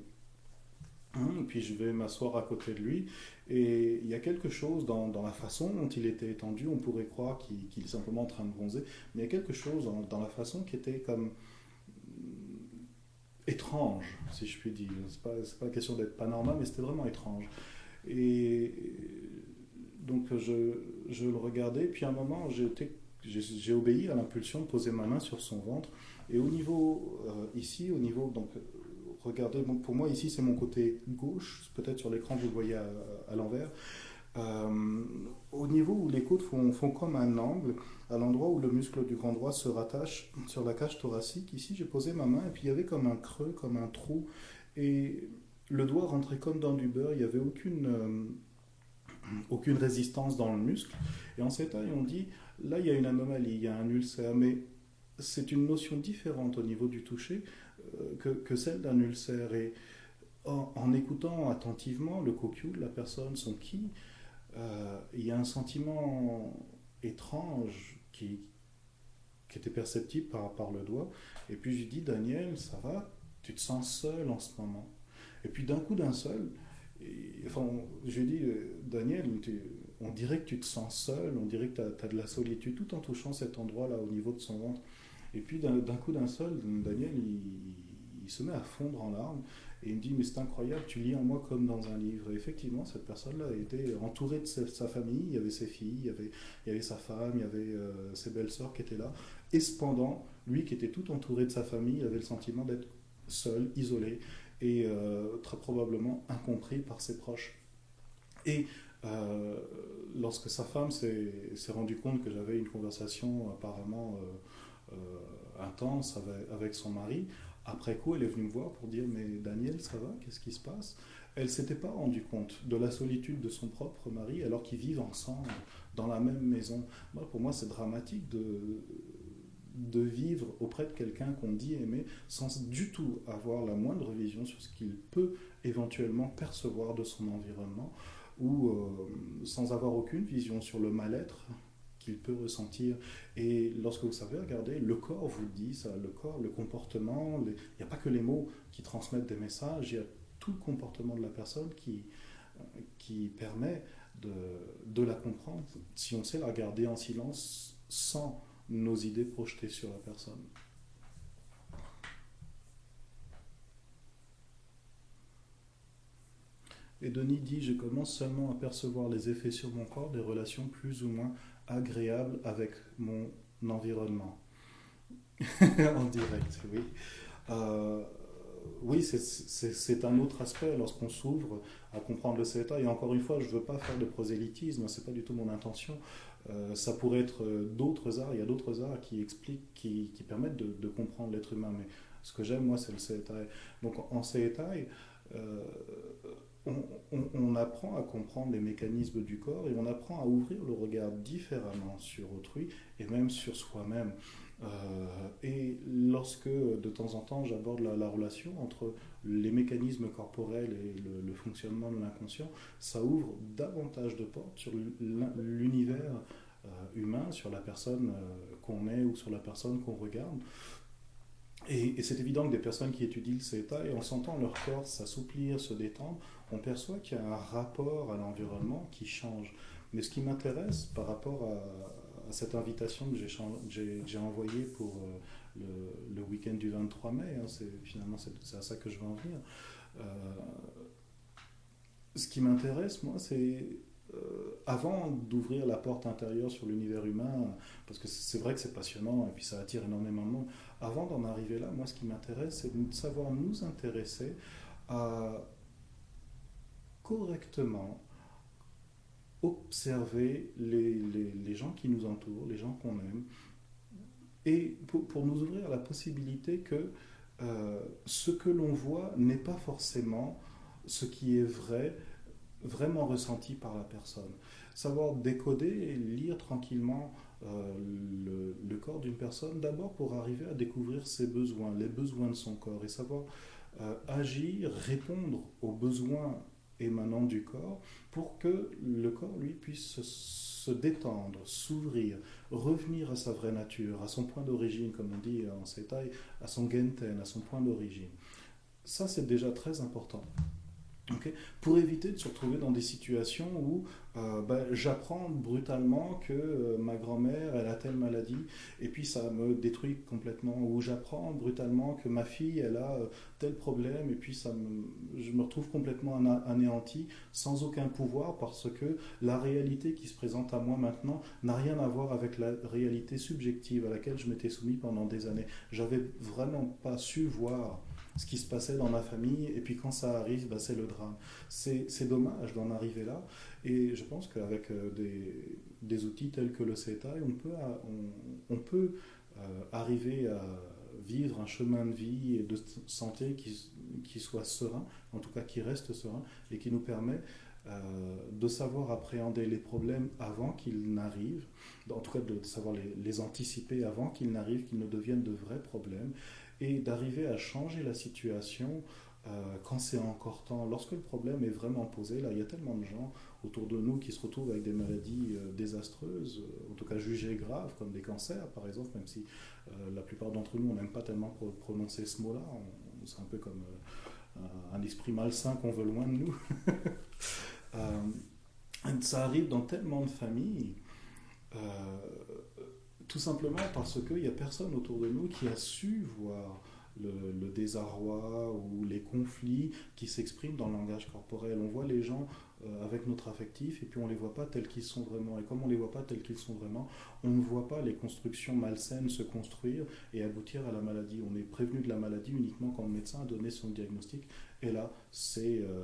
Hein, puis je vais m'asseoir à côté de lui, et il y a quelque chose dans, dans la façon dont il était étendu, on pourrait croire qu'il qu'il est simplement en train de bronzer, mais il y a quelque chose dans, dans la façon qui était comme étrange, si je puis dire. C'est pas, c'est pas question d'être pas normal, mais c'était vraiment étrange. Et donc je, je le regardais, puis à un moment j'ai obéi à l'impulsion de poser ma main sur son ventre, et au niveau euh, ici, au niveau donc regardez, bon, pour moi ici c'est mon côté gauche, peut-être sur l'écran vous le voyez à, à l'envers, euh, au niveau où les côtes font, font comme un angle, à l'endroit où le muscle du grand droit se rattache sur la cage thoracique, ici j'ai posé ma main et puis il y avait comme un creux, comme un trou, et le doigt rentrait comme dans du beurre, il n'y avait aucune, euh, aucune résistance dans le muscle, et en Seitai on dit, là il y a une anomalie, il y a un ulcère, mais c'est une notion différente au niveau du toucher, Que, que celle d'un ulcère. Et en, en écoutant attentivement le kokyu de la personne, son ki, euh, il y a un sentiment étrange qui, qui était perceptible par, par le doigt, et puis je lui dis, Daniel, ça va, tu te sens seul en ce moment? Et puis d'un coup d'un seul, et, enfin, je lui dis, Daniel, tu, on dirait que tu te sens seul, on dirait que tu as de la solitude, tout en touchant cet endroit là au niveau de son ventre. Et puis d'un coup d'un seul, Daniel, il, il se met à fondre en larmes et il me dit, mais c'est incroyable, tu lis en moi comme dans un livre. Et effectivement, cette personne-là était entourée de sa, sa famille, il y avait ses filles, il y avait, il y avait sa femme, il y avait euh, ses belles-sœurs qui étaient là. Et cependant, lui qui était tout entouré de sa famille, il avait le sentiment d'être seul, isolé et euh, très probablement incompris par ses proches. Et euh, lorsque sa femme s'est rendue compte que j'avais une conversation apparemment... Euh, Euh, intense avec, avec son mari, après coup elle est venue me voir pour dire, mais Daniel, ça va, qu'est-ce qui se passe? Elle ne s'était pas rendue compte de la solitude de son propre mari alors qu'ils vivent ensemble dans la même maison. Moi, pour moi c'est dramatique de, de vivre auprès de quelqu'un qu'on dit aimer sans du tout avoir la moindre vision sur ce qu'il peut éventuellement percevoir de son environnement, ou euh, sans avoir aucune vision sur le mal-être qu'il peut ressentir. Et lorsque vous savez regarder, le corps vous le dit, ça, le corps, le comportement, les... il n'y a pas que les mots qui transmettent des messages, il y a tout le comportement de la personne qui, qui permet de, de la comprendre, si on sait la regarder en silence, sans nos idées projetées sur la personne. Et Denis dit, je commence seulement à percevoir les effets sur mon corps des relations plus ou moins agréable avec mon environnement. En direct, oui. Euh, oui, c'est un autre aspect lorsqu'on s'ouvre à comprendre le Seitai. Et encore une fois, je ne veux pas faire de prosélytisme, ce n'est pas du tout mon intention. Euh, ça pourrait être d'autres arts, il y a d'autres arts qui expliquent, qui, qui permettent de, de comprendre l'être humain. Mais ce que j'aime, moi, c'est le Seitai. Donc en Seitai, euh, On, on, on apprend à comprendre les mécanismes du corps et on apprend à ouvrir le regard différemment sur autrui et même sur soi-même. Euh, et lorsque de temps en temps j'aborde la, la relation entre les mécanismes corporels et le, le fonctionnement de l'inconscient, ça ouvre davantage de portes sur l'univers euh, humain, sur la personne euh, qu'on est ou sur la personne qu'on regarde. Et, et c'est évident que des personnes qui étudient le Seitai, et en sentant leur corps s'assouplir, se détendre, on perçoit qu'il y a un rapport à l'environnement qui change. Mais ce qui m'intéresse par rapport à, à cette invitation que j'ai envoyée pour euh, le, le week-end du vingt-trois mai, hein, c'est, finalement c'est à ça que je veux en venir, euh, ce qui m'intéresse moi c'est euh, avant d'ouvrir la porte intérieure sur l'univers humain, parce que c'est vrai que c'est passionnant et puis ça attire énormément de monde, avant d'en arriver là, moi ce qui m'intéresse, c'est de savoir nous intéresser à correctement observer les, les, les gens qui nous entourent, les gens qu'on aime, et pour, pour nous ouvrir à la possibilité que euh, ce que l'on voit n'est pas forcément ce qui est vrai, vraiment ressenti par la personne. Savoir décoder et lire tranquillement euh, le, le corps d'une personne, d'abord pour arriver à découvrir ses besoins, les besoins de son corps, et savoir euh, agir, répondre aux besoins émanant du corps, pour que le corps, lui, puisse se détendre, s'ouvrir, revenir à sa vraie nature, à son point d'origine, comme on dit en Seitai, à son genten, à son point d'origine. Ça, c'est déjà très important. Okay. Pour éviter de se retrouver dans des situations où euh, ben, j'apprends brutalement que euh, ma grand-mère elle a telle maladie et puis ça me détruit complètement, ou j'apprends brutalement que ma fille elle a euh, tel problème et puis ça me, je me retrouve complètement ana- anéanti sans aucun pouvoir, parce que la réalité qui se présente à moi maintenant n'a rien à voir avec la réalité subjective à laquelle je m'étais soumis pendant des années. J'avais vraiment pas su voir ce qui se passait dans ma famille, et puis quand ça arrive, bah, c'est le drame. C'est, c'est dommage d'en arriver là, et je pense qu'avec des, des outils tels que le CETA, on peut, on, on peut euh, arriver à vivre un chemin de vie et de santé qui, qui soit serein, en tout cas qui reste serein, et qui nous permet euh, de savoir appréhender les problèmes avant qu'ils n'arrivent, en tout cas de, de savoir les, les anticiper avant qu'ils n'arrivent, qu'ils ne deviennent de vrais problèmes, et d'arriver à changer la situation euh, quand c'est encore temps. Lorsque le problème est vraiment posé, là, il y a tellement de gens autour de nous qui se retrouvent avec des maladies euh, désastreuses, euh, en tout cas jugées graves, comme des cancers, par exemple, même si euh, la plupart d'entre nous, on n'aime pas tellement pro- prononcer ce mot-là. On, c'est un peu comme euh, un esprit malsain qu'on veut loin de nous. euh, ça arrive dans tellement de familles, euh, tout simplement parce qu'il n'y a personne autour de nous qui a su voir le, le désarroi ou les conflits qui s'expriment dans le langage corporel. On voit les gens euh, avec notre affectif et puis on ne les voit pas tels qu'ils sont vraiment. Et comme on ne les voit pas tels qu'ils sont vraiment, on ne voit pas les constructions malsaines se construire et aboutir à la maladie. On est prévenu de la maladie uniquement quand le médecin a donné son diagnostic. Et là, c'est, euh,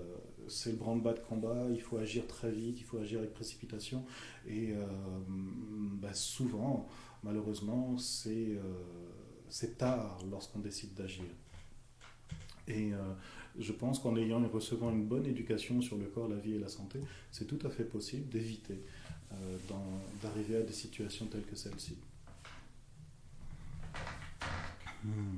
c'est le branle-bas de combat, il faut agir très vite, il faut agir avec précipitation. Et euh, bah souvent, malheureusement, c'est, euh, c'est tard lorsqu'on décide d'agir. Et euh, je pense qu'en ayant et recevant une bonne éducation sur le corps, la vie et la santé, c'est tout à fait possible d'éviter euh, dans, d'arriver à des situations telles que celle-ci. Hmm.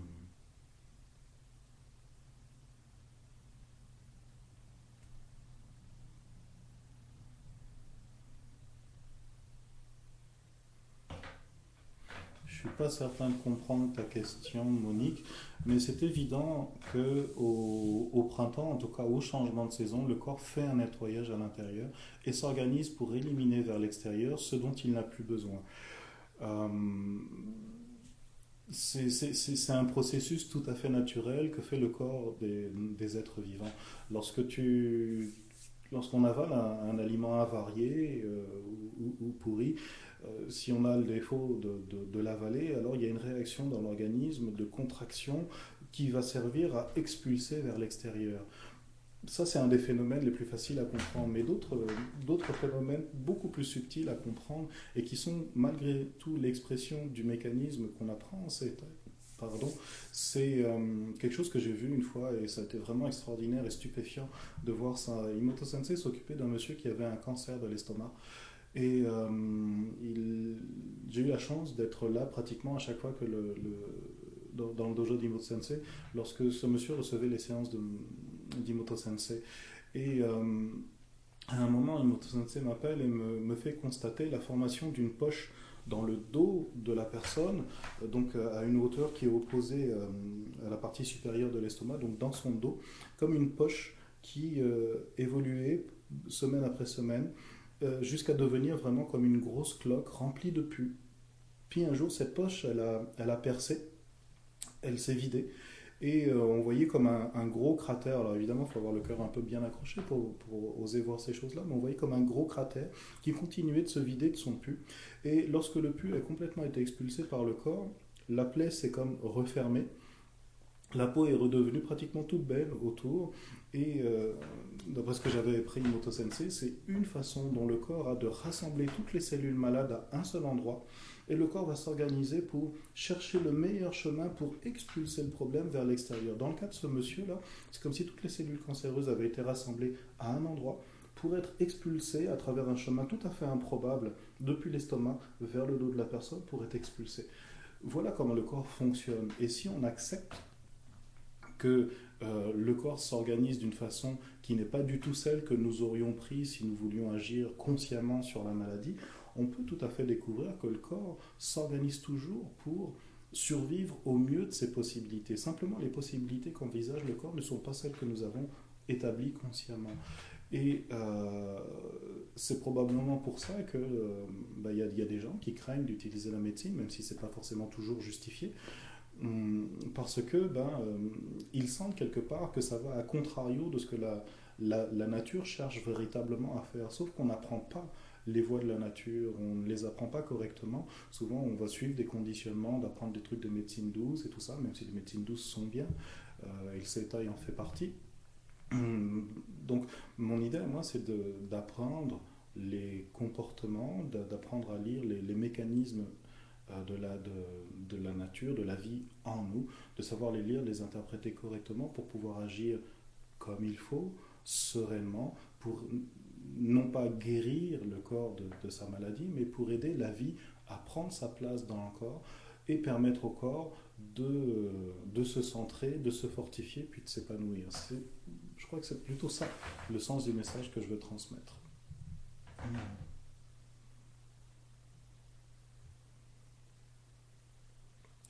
Je ne suis pas certain de comprendre ta question, Monique, mais c'est évident qu'au au printemps, en tout cas au changement de saison, le corps fait un nettoyage à l'intérieur et s'organise pour éliminer vers l'extérieur ce dont il n'a plus besoin. Euh, c'est, c'est, c'est, c'est un processus tout à fait naturel que fait le corps des, des êtres vivants. Lorsque tu, lorsqu'on avale un, un aliment avarié euh, ou, ou pourri, Euh, si on a le défaut de, de, de l'avaler, alors il y a une réaction dans l'organisme de contraction qui va servir à expulser vers l'extérieur. Ça, c'est un des phénomènes les plus faciles à comprendre, mais d'autres, d'autres phénomènes beaucoup plus subtils à comprendre et qui sont, malgré tout, l'expression du mécanisme qu'on apprend en CETA. Pardon, c'est euh, quelque chose que j'ai vu une fois et ça a été vraiment extraordinaire et stupéfiant de voir ça. Imoto-sensei s'occupait d'un monsieur qui avait un cancer de l'estomac. Et euh, il, j'ai eu la chance d'être là pratiquement à chaque fois que le, le, dans, dans le dojo d'Imoto-sensei, lorsque ce monsieur recevait les séances de, d'Imoto-sensei. Et euh, à un moment, Imoto-sensei m'appelle et me, me fait constater la formation d'une poche dans le dos de la personne, donc à une hauteur qui est opposée à la partie supérieure de l'estomac, donc dans son dos, comme une poche qui euh, évoluait semaine après semaine, Euh, jusqu'à devenir vraiment comme une grosse cloque remplie de pus. Puis un jour, cette poche, elle a, elle a percé, elle s'est vidée, et euh, on voyait comme un, un gros cratère. Alors évidemment, il faut avoir le cœur un peu bien accroché pour, pour oser voir ces choses-là, mais on voyait comme un gros cratère qui continuait de se vider de son pus. Et lorsque le pus a complètement été expulsé par le corps, la plaie s'est comme refermée, la peau est redevenue pratiquement toute belle autour, et euh, d'après ce que j'avais appris Imoto-sensei, c'est une façon dont le corps a de rassembler toutes les cellules malades à un seul endroit, et le corps va s'organiser pour chercher le meilleur chemin pour expulser le problème vers l'extérieur. Dans le cas de ce monsieur-là, c'est comme si toutes les cellules cancéreuses avaient été rassemblées à un endroit pour être expulsées à travers un chemin tout à fait improbable depuis l'estomac vers le dos de la personne pour être expulsées. Voilà comment le corps fonctionne. Et si on accepte que euh, le corps s'organise d'une façon qui n'est pas du tout celle que nous aurions prise si nous voulions agir consciemment sur la maladie, on peut tout à fait découvrir que le corps s'organise toujours pour survivre au mieux de ses possibilités. Simplement, les possibilités qu'envisage le corps ne sont pas celles que nous avons établies consciemment. Et euh, c'est probablement pour ça qu'il euh, bah, y, y a des gens qui craignent d'utiliser la médecine, même si ce n'est pas forcément toujours justifié, parce que ben, euh, ils sentent quelque part que ça va à contrario de ce que la, la, la nature cherche véritablement à faire, sauf qu'on n'apprend pas les voies de la nature, on ne les apprend pas correctement. Souvent on va suivre des conditionnements, d'apprendre des trucs de médecine douce et tout ça, même si les médecines douces sont bien, euh, et le CETA en fait partie. Donc mon idée moi c'est d'apprendre les comportements, d'apprendre à lire les, les mécanismes De la, de, de la nature, de la vie en nous, de savoir les lire, les interpréter correctement pour pouvoir agir comme il faut, sereinement, pour non pas guérir le corps de, de sa maladie, mais pour aider la vie à prendre sa place dans le corps et permettre au corps de, de se centrer, de se fortifier, puis de s'épanouir. Je crois que c'est plutôt ça le sens du message que je veux transmettre.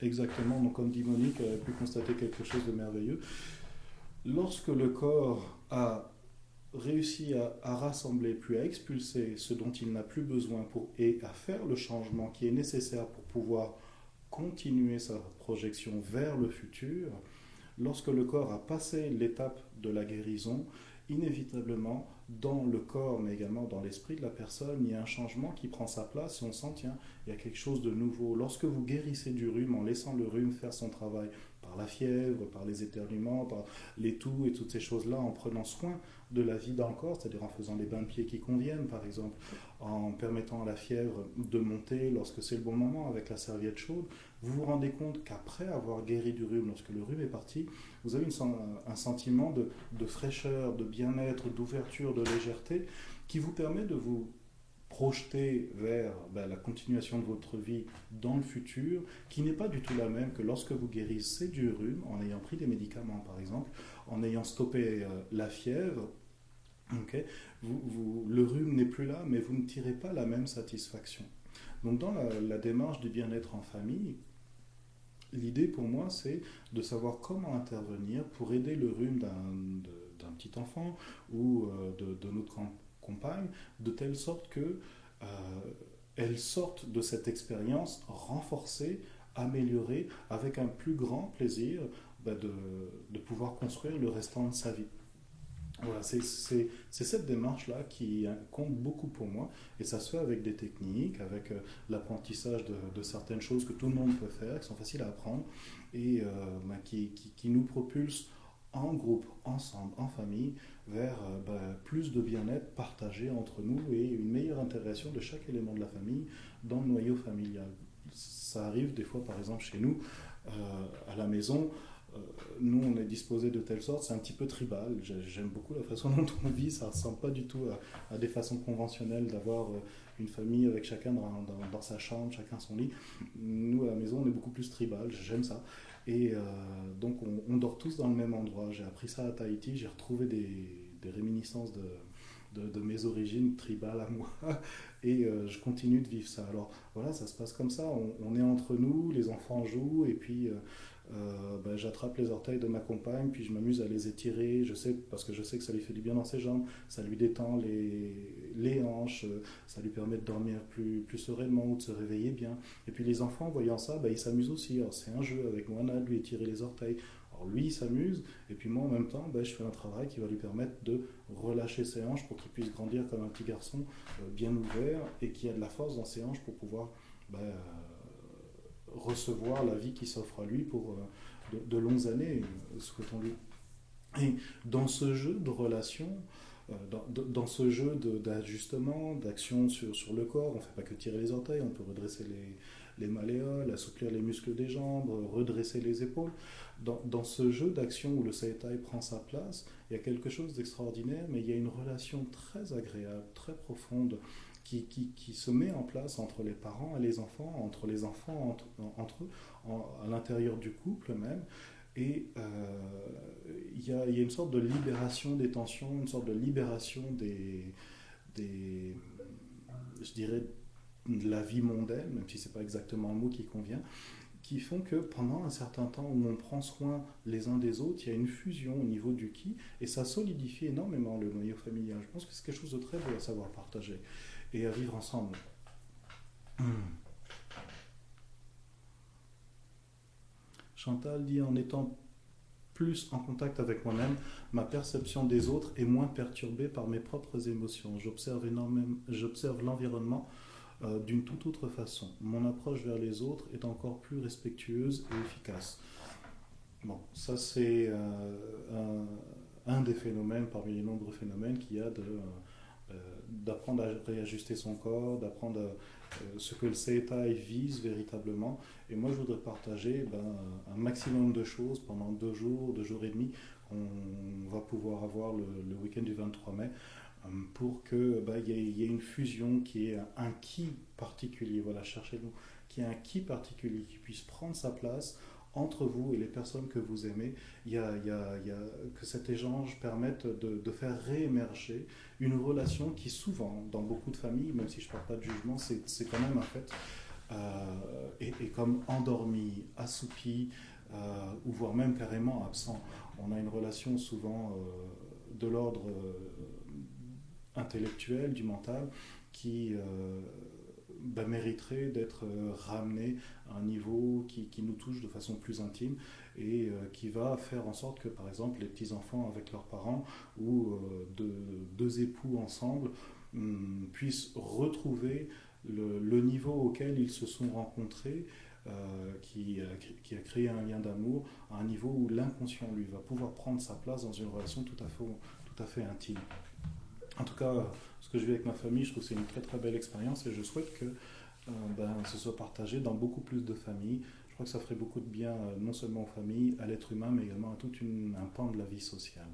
Exactement, donc comme dit Monique, elle a pu constater quelque chose de merveilleux. Lorsque le corps a réussi à, à rassembler, puis à expulser ce dont il n'a plus besoin pour, et à faire le changement qui est nécessaire pour pouvoir continuer sa projection vers le futur, lorsque le corps a passé l'étape de la guérison, inévitablement, dans le corps, mais également dans l'esprit de la personne, il y a un changement qui prend sa place et on sent, tiens, il y a quelque chose de nouveau. Lorsque vous guérissez du rhume en laissant le rhume faire son travail par la fièvre, par les éternuements, par les toux et toutes ces choses-là, en prenant soin de la vie dans le corps, c'est-à-dire en faisant les bains de pieds qui conviennent, par exemple, en permettant à la fièvre de monter lorsque c'est le bon moment avec la serviette chaude, vous vous rendez compte qu'après avoir guéri du rhume, lorsque le rhume est parti, vous avez une, un sentiment de, de fraîcheur, de bien-être, d'ouverture, de légèreté, qui vous permet de vous projeté vers ben, la continuation de votre vie dans le futur, qui n'est pas du tout la même que lorsque vous guérissez du rhume, en ayant pris des médicaments par exemple, en ayant stoppé euh, la fièvre, okay, vous, vous, le rhume n'est plus là, mais vous ne tirez pas la même satisfaction. Donc dans la, la démarche du bien-être en famille, l'idée pour moi c'est de savoir comment intervenir pour aider le rhume d'un petit enfant ou euh, de, de notre campagne, de telle sorte que euh, elle sorte de cette expérience renforcée, améliorée, avec un plus grand plaisir bah, de, de pouvoir construire le restant de sa vie. Voilà, c'est cette démarche-là qui compte beaucoup pour moi, et ça se fait avec des techniques, avec euh, l'apprentissage de, de certaines choses que tout le monde peut faire, qui sont faciles à apprendre, et euh, bah, qui, qui, qui nous propulsent en groupe, ensemble, en famille, vers ben, plus de bien-être partagé entre nous et une meilleure intégration de chaque élément de la famille dans le noyau familial. Ça arrive des fois, par exemple, chez nous, euh, à la maison, euh, nous on est disposés de telle sorte, c'est un petit peu tribal, j'aime beaucoup la façon dont on vit, ça ne ressemble pas du tout à, à des façons conventionnelles d'avoir une famille avec chacun dans, dans, dans sa chambre, chacun son lit. Nous, à la maison, on est beaucoup plus tribal, j'aime ça. Et euh, donc on, on dort tous dans le même endroit. J'ai appris ça à Tahiti, j'ai retrouvé des, des réminiscences de, de, de mes origines tribales à moi. Et euh, je continue de vivre ça. Alors voilà, ça se passe comme ça. On, on est entre nous, les enfants jouent. Et puis euh, euh, ben, j'attrape les orteils de ma compagne, puis je m'amuse à les étirer. Je sais, parce que je sais que ça lui fait du bien dans ses jambes. Ça lui détend les, les hanches. Ça lui permet de dormir plus, plus sereinement ou de se réveiller bien. Et puis les enfants, voyant ça, ben, ils s'amusent aussi. C'est un jeu avec Moana de lui étirer les orteils. Alors lui, il s'amuse, et puis moi, en même temps, ben, je fais un travail qui va lui permettre de relâcher ses hanches pour qu'il puisse grandir comme un petit garçon euh, bien ouvert et qui a de la force dans ses hanches pour pouvoir ben, euh, recevoir la vie qui s'offre à lui pour euh, de, de longues années, euh, souhaitons-lui. Et dans ce jeu de relations, euh, dans, dans ce jeu d'ajustement, d'action sur, sur le corps, on ne fait pas que tirer les orteils, on peut redresser les... les malléoles, assouplir les muscles des jambes, redresser les épaules. Dans, dans ce jeu d'action où le Seitai prend sa place, il y a quelque chose d'extraordinaire, mais il y a une relation très agréable, très profonde, qui, qui, qui se met en place entre les parents et les enfants, entre les enfants, entre, entre eux, en, à l'intérieur du couple même. Et euh, il y a, il y a une sorte de libération des tensions, une sorte de libération des, des je dirais, de la vie mondaine, même si ce n'est pas exactement le mot qui convient, qui font que pendant un certain temps où on prend soin les uns des autres, il y a une fusion au niveau du ki, et ça solidifie énormément le noyau familial. Je pense que c'est quelque chose de très beau à savoir partager et à vivre ensemble. Mmh. Chantal dit « En étant plus en contact avec moi-même, ma perception des autres est moins perturbée par mes propres émotions. J'observe énormément, j'observe l'environnement Euh, d'une toute autre façon. Mon approche vers les autres est encore plus respectueuse et efficace. » Bon, ça c'est euh, un, un des phénomènes, parmi les nombreux phénomènes qu'il y a de, euh, d'apprendre à réajuster son corps, d'apprendre euh, ce que le Seitai vise véritablement. Et moi je voudrais partager ben, un maximum de choses pendant deux jours, deux jours et demi, qu'on va pouvoir avoir le, le week-end du vingt-trois mai, pour que bah, y ait une fusion qui ait un qui particulier, voilà, cherchez-nous, qui ait un qui particulier, qui puisse prendre sa place entre vous et les personnes que vous aimez, y a, y a, y a, que cet échange permette de, de faire réémerger une relation qui souvent, dans beaucoup de familles, même si je ne parle pas de jugement, c'est quand même un fait, euh, est, est comme endormie, assoupie, euh, ou voire même carrément absent. On a une relation souvent euh, de l'ordre... Euh, intellectuel, du mental, qui euh, bah, mériterait d'être euh, ramené à un niveau qui, qui nous touche de façon plus intime et euh, qui va faire en sorte que, par exemple, les petits-enfants avec leurs parents ou euh, de, deux époux ensemble hum, puissent retrouver le, le niveau auquel ils se sont rencontrés, euh, qui, qui a créé un lien d'amour, à un niveau où l'inconscient, lui, va pouvoir prendre sa place dans une relation tout à fait, tout à fait intime. En tout cas, ce que je vis avec ma famille, je trouve que c'est une très très belle expérience et je souhaite que euh, ben, ce soit partagé dans beaucoup plus de familles. Je crois que ça ferait beaucoup de bien euh, non seulement aux familles, à l'être humain, mais également à tout une, un pan de la vie sociale.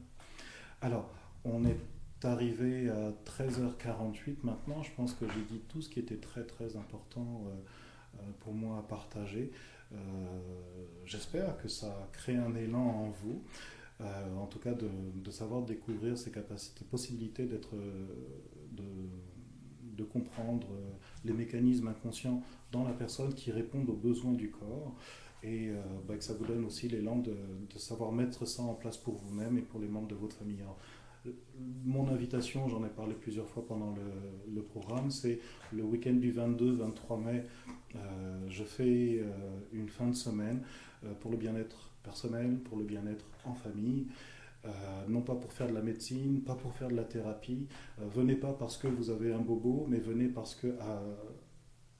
Alors, on est arrivé à treize heures quarante-huit maintenant. Je pense que j'ai dit tout ce qui était très très important euh, pour moi à partager. Euh, j'espère que ça crée un élan en vous. Euh, en tout cas de, de savoir découvrir ses capacités, possibilités d'être, de, de comprendre les mécanismes inconscients dans la personne qui répondent aux besoins du corps et euh, bah, que ça vous donne aussi l'élan de, de savoir mettre ça en place pour vous-même et pour les membres de votre famille. Alors, mon invitation, j'en ai parlé plusieurs fois pendant le, le programme, c'est le week-end du vingt-deux vingt-trois mai, euh, je fais euh, une fin de semaine euh, pour le bien-être personnel, pour le bien-être en famille, euh, non pas pour faire de la médecine, pas pour faire de la thérapie. Euh, venez pas parce que vous avez un bobo, mais venez parce que à,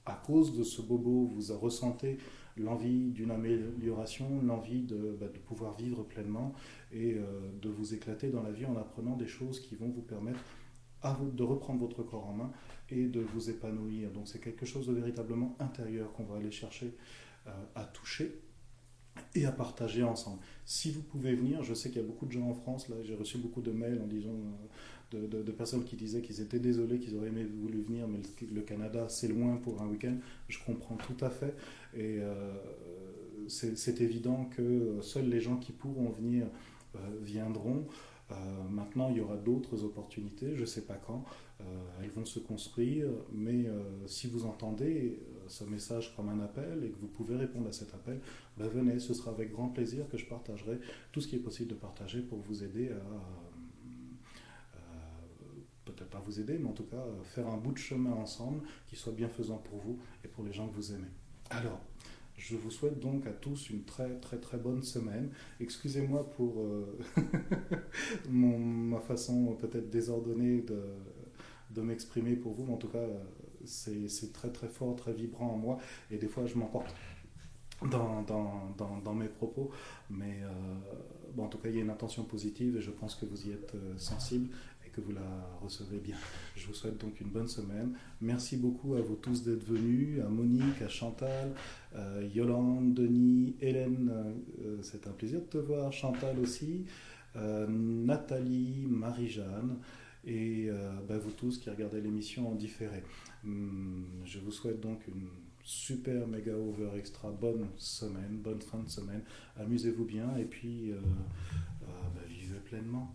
à cause de ce bobo, vous ressentez l'envie d'une amélioration, l'envie de, bah, de pouvoir vivre pleinement et euh, de vous éclater dans la vie en apprenant des choses qui vont vous permettre à vous, de reprendre votre corps en main et de vous épanouir. Donc c'est quelque chose de véritablement intérieur qu'on va aller chercher euh, à toucher et à partager ensemble. Si vous pouvez venir, je sais qu'il y a beaucoup de gens en France, là j'ai reçu beaucoup de mails en disant, de, de, de personnes qui disaient qu'ils étaient désolés, qu'ils auraient aimé voulu venir, mais le, le Canada c'est loin pour un week-end, je comprends tout à fait, et euh, c'est évident que seuls les gens qui pourront venir euh, viendront. Euh, maintenant il y aura d'autres opportunités, je ne sais pas quand, euh, elles vont se construire, mais euh, si vous entendez ce message comme un appel et que vous pouvez répondre à cet appel, ben venez, ce sera avec grand plaisir que je partagerai tout ce qui est possible de partager pour vous aider à, euh, peut-être pas vous aider, mais en tout cas faire un bout de chemin ensemble qui soit bienfaisant pour vous et pour les gens que vous aimez. Alors, Je vous souhaite donc à tous une très très très bonne semaine. Excusez-moi pour euh, mon, ma façon peut-être désordonnée de, de m'exprimer pour vous, mais en tout cas c'est très très fort, très vibrant en moi, et des fois je m'emporte dans, dans, dans, dans mes propos, mais euh, bon, en tout cas il y a une intention positive et je pense que vous y êtes sensible et que vous la recevez bien. Je vous souhaite donc une bonne semaine. Merci beaucoup à vous tous d'être venus, à Monique, à Chantal, euh, Yolande, Denis, Hélène, euh, c'est un plaisir de te voir, Chantal aussi, euh, Nathalie, Marie-Jeanne, et euh, bah, vous tous qui regardez l'émission en différé. Hum, je vous souhaite donc une super méga over extra bonne semaine, bonne fin de semaine, amusez-vous bien et puis euh, euh, bah, vivez pleinement.